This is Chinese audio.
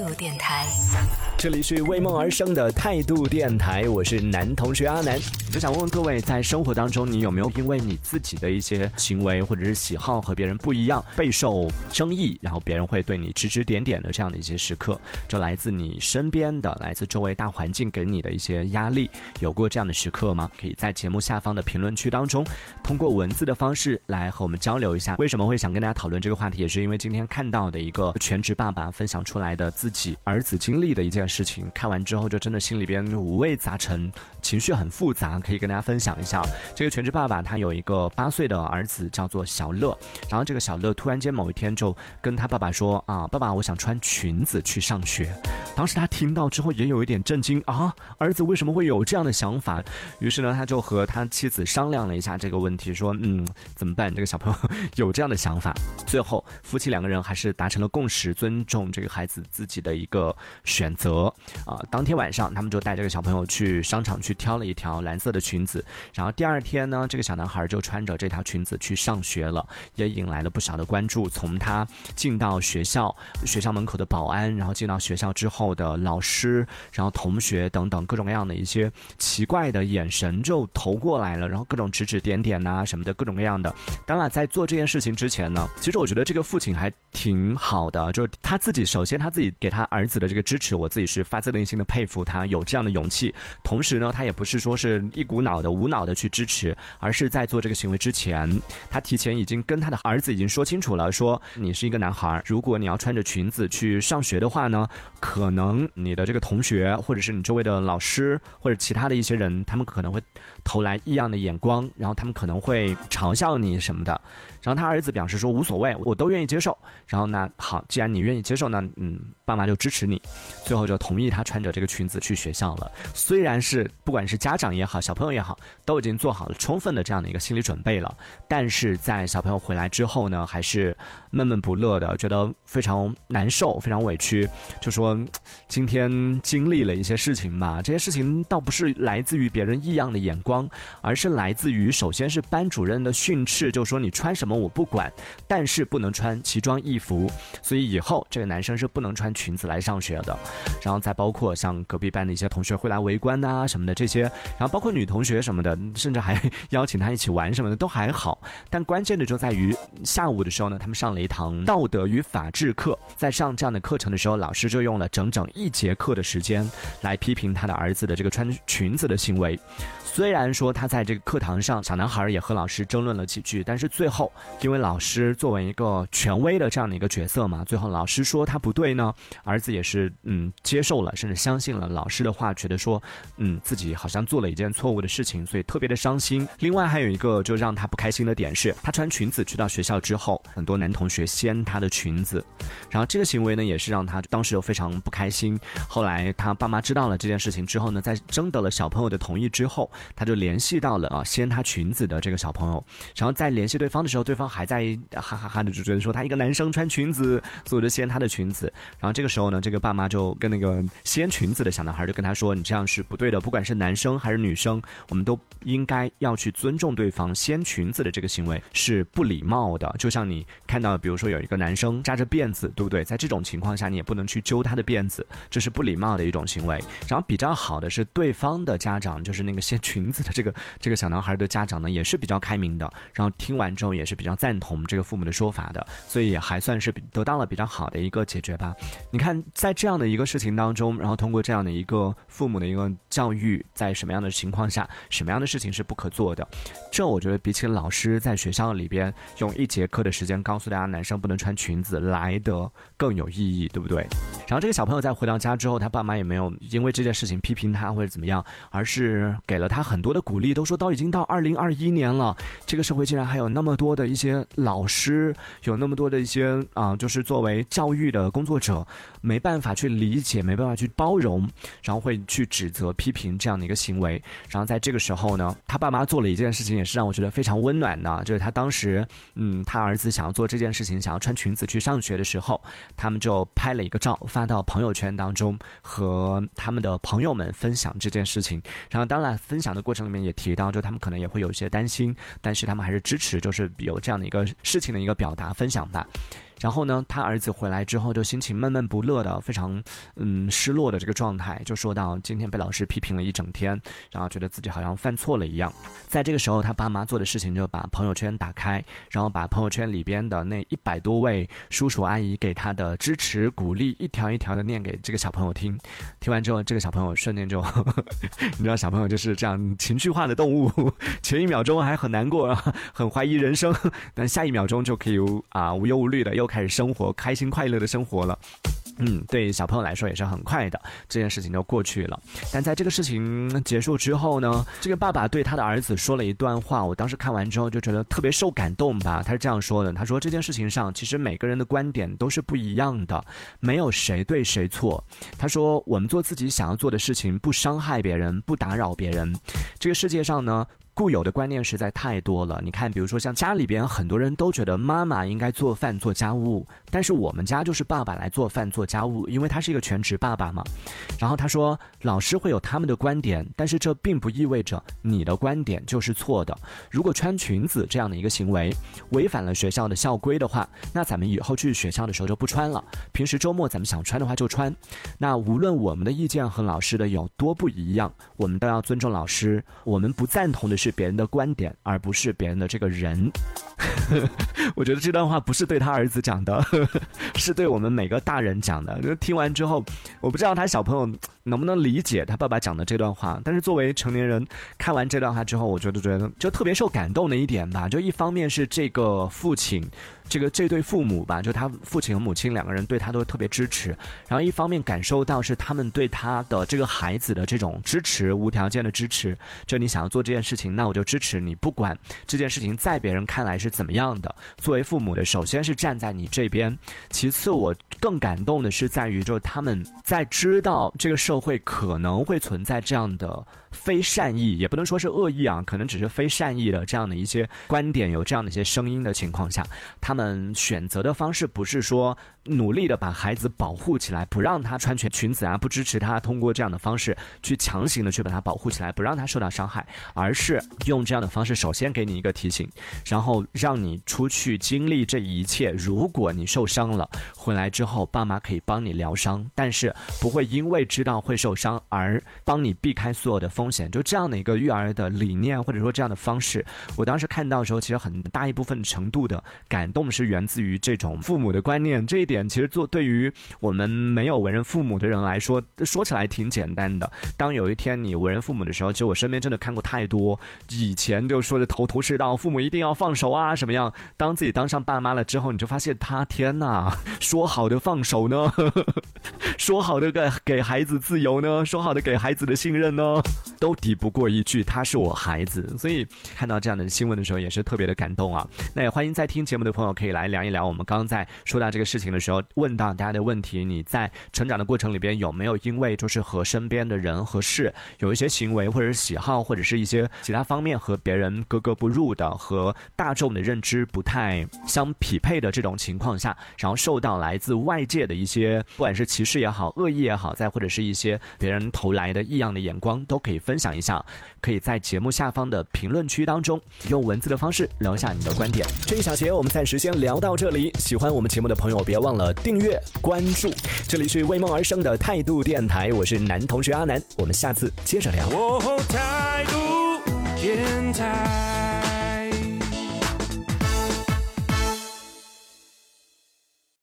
度电台，这里是为梦而生的态度电台，我是男同学阿南。就想问问各位，在生活当中，你有没有因为你自己的一些行为或者是喜好和别人不一样，备受争议，然后别人会对你指指点点的这样的一些时刻？这来自你身边的，来自周围大环境给你的一些压力，有过这样的时刻吗？可以在节目下方的评论区当中，通过文字的方式来和我们交流一下。为什么会想跟大家讨论这个话题，也是因为今天看到的一个全职爸爸分享出来的自己儿子经历的一件事情，看完之后就真的心里边五味杂陈，情绪很复杂，可以跟大家分享一下。这个全职爸爸他有一个8岁的儿子叫做小乐，然后这个小乐突然间某一天就跟他爸爸说啊，爸爸，我想穿裙子去上学。当时他听到之后也有一点震惊啊，儿子为什么会有这样的想法？于是呢，他就和他妻子商量了一下这个问题，说怎么办？这个小朋友有这样的想法。最后夫妻两个人还是达成了共识，尊重这个孩子自己的一个选择啊。当天晚上他们就带这个小朋友去商场去挑了一条蓝色的裙子，然后第二天呢，这个小男孩就穿着这条裙子去上学了，也引来了不少的关注。从他进到学校门口的保安，然后进到学校之后的老师，然后同学等等各种各样的一些奇怪的眼神就投过来了，然后各种指指点点啊什么的，各种各样的。当然在做这件事情之前呢，其实我觉得这个父亲还挺好的，就是他自己首先他自己给他儿子的这个支持，我自己是发自内心的佩服他有这样的勇气。同时呢，他也不是说是一股脑的无脑的去支持，而是在做这个行为之前，他提前已经跟他的儿子已经说清楚了，说你是一个男孩，如果你要穿着裙子去上学的话呢，可能你的这个同学或者是你周围的老师或者其他的一些人，他们可能会投来异样的眼光，然后他们可能会嘲笑你什么的。然后他儿子表示说无所谓，我都愿意接受。然后呢，好，既然你愿意接受呢，爸妈就支持你。最后就同意他穿着这个裙子去学校了。虽然是不管是家长也好，小朋友也好，都已经做好了充分的这样的一个心理准备了，但是在小朋友回来之后呢，还是闷闷不乐的，觉得非常难受，非常委屈，就说今天经历了一些事情嘛，这些事情倒不是来自于别人异样的眼光，而是来自于首先是班主任的训斥，就说你穿什么我不管，但是不能穿奇装异服，所以以后这个男生是不能穿裙子来上学的。然后再包括像隔壁班的一些同学会来围观啊什么的这些，然后包括女同学什么的，甚至还邀请他一起玩什么的，都还好。但关键的就在于下午的时候呢，他们上了一堂道德与法治课。在上这样的课程的时候，老师就用了整整1节课的时间来批评他的儿子的这个穿裙子的行为。虽然说他在这个课堂上，小男孩也和老师争论了几句，但是最后因为老师作为一个权威的这样的一个角色嘛，最后老师说他不对呢，儿子也是接受了，甚至相信了老师的话，觉得说自己好像做了一件错误的事情，所以特别的伤心。另外还有一个就让他不开心的点是，他穿裙子去到学校之后，很多男同学掀他的裙子，然后这个行为呢也是让他当时又非常不开心。后来他爸妈知道了这件事情之后呢，在征得了小朋友的同意之后，他就联系到了掀他裙子的这个小朋友，然后在联系对方的时候，对方还在哈哈哈的就觉得说他一个男生穿裙子，所以我就掀他的裙子。然后这个时候呢，这个爸妈就跟那个掀裙子的小男孩就跟他说，你这样是不对的，不管是男生还是女生，我们都应该要去尊重对方，掀裙子的这个行为是不礼貌的。就像你看到比如说有一个男生扎着辫子，对不对？在这种情况下你也不能去揪他的辫子，这是不礼貌的一种行为。然后比较好的是对方的家长，就是那个掀裙子的这个小男孩的家长呢，也是比较开明的，然后听完之后也是比较赞同这个父母的说法的，所以也还算是得到了比较好的一个解决吧。你看在这样的一个事情当中，然后通过这样的一个父母的一个教育，在什么样的情况下什么样的事情是不可做的，这我觉得比起老师在学校里边用1节课的时间告诉大家男生不能穿裙子来得更有意义，对不对？然后这个小朋友在回到家之后，他爸妈也没有因为这件事情批评他或者怎么样，而是给了他很多的鼓励，都说到已经到2021年了，这个社会竟然还有那么多的一些老师，有那么多的一些就是作为教育的工作者没办法去理解，没办法去包容，然后会去指责批评这样的一个行为。然后在这个时候呢，他爸妈做了一件事情也是让我觉得非常温暖的，就是他当时他儿子想要做这件事情，想要穿裙子去上学的时候，他们就拍了一个照发到朋友圈当中，和他们的朋友们分享这件事情。然后当然分享的过程里面也提到，就他们可能也会有一些担心，但是他们还是支持，就是有这样的一个事情的一个表达分享吧。然后呢，他儿子回来之后就心情闷闷不乐的，非常失落的这个状态，就说到今天被老师批评了一整天，然后觉得自己好像犯错了一样。在这个时候，他爸妈做的事情就把朋友圈打开，然后把朋友圈里边的那100多位叔叔阿姨给他的支持鼓励，一条一条的念给这个小朋友听。听完之后，这个小朋友瞬间就你知道，小朋友就是这样情绪化的动物，前1秒钟还很难过，很怀疑人生，但下1秒钟就可以无忧无虑的又开始生活，开心快乐的生活了。对小朋友来说也是很快的，这件事情就过去了。但在这个事情结束之后呢，这个爸爸对他的儿子说了一段话，我当时看完之后就觉得特别受感动吧。他是这样说的，他说这件事情上其实每个人的观点都是不一样的，没有谁对谁错。他说我们做自己想要做的事情，不伤害别人，不打扰别人。这个世界上呢，固有的观念实在太多了。你看比如说像家里边很多人都觉得妈妈应该做饭做家务，但是我们家就是爸爸来做饭做家务，因为他是一个全职爸爸嘛。然后他说老师会有他们的观点，但是这并不意味着你的观点就是错的。如果穿裙子这样的一个行为违反了学校的校规的话，那咱们以后去学校的时候就不穿了，平时周末咱们想穿的话就穿。那无论我们的意见和老师的有多不一样，我们都要尊重老师，我们不赞同的是别人的观点，而不是别人的这个人。我觉得这段话不是对他儿子讲的，是对我们每个大人讲的。听完之后，我不知道他小朋友能不能理解他爸爸讲的这段话，但是作为成年人看完这段话之后，我觉得就特别受感动的一点吧。就一方面是这个父亲，这对父母吧，就他父亲和母亲两个人对他都特别支持，然后一方面感受到是他们对他的这个孩子的这种支持，无条件的支持。就你想要做这件事情，那我就支持你，不管这件事情在别人看来是怎么样的，作为父母的首先是站在你这边。其次我更感动的是在于，就是他们在知道这个社会可能会存在这样的非善意，也不能说是恶意啊，可能只是非善意的这样的一些观点，有这样的一些声音的情况下，他们选择的方式不是说努力的把孩子保护起来，不让他穿裙子啊，不支持他通过这样的方式去强行的去把他保护起来，不让他受到伤害，而是用这样的方式首先给你一个提醒，然后让你出去经历这一切。如果你受伤了，回来之后爸妈可以帮你疗伤，但是不会因为知道会受伤而帮你避开所有的风险。就这样的一个育儿的理念，或者说这样的方式，我当时看到的时候，其实很大一部分程度的感动是源自于这种父母的观念。这一点其实对于我们没有为人父母的人来说，说起来挺简单的。当有一天你为人父母的时候，其实我身边真的看过太多，以前就说的头头是道，父母一定要放手啊什么样，当自己当上爸妈了之后，你就发现他天哪，说好的放手呢？说好的给孩子自由呢？说好的给孩子的信任呢？都抵不过一句他是我孩子。所以看到这样的新闻的时候也是特别的感动啊。那也欢迎在听节目的朋友可以来聊一聊，我们刚在说到这个事情的时候问到大家的问题，你在成长的过程里边有没有因为就是和身边的人和事有一些行为或者喜好或者是一些其他方面和别人格格不入的，和大众的认知不太相匹配的这种情况下，然后受到来自外界的一些不管是歧视也好，恶意也好，再或者是一些别人投来的异样的眼光，都可以分享一下，可以在节目下方的评论区当中用文字的方式聊一下你的观点。这一小节我们暂时先聊到这里，喜欢我们节目的朋友别忘了订阅关注。这里是为梦而生的态度电台，我是男同学阿南，我们下次接着聊。哦，态度电台。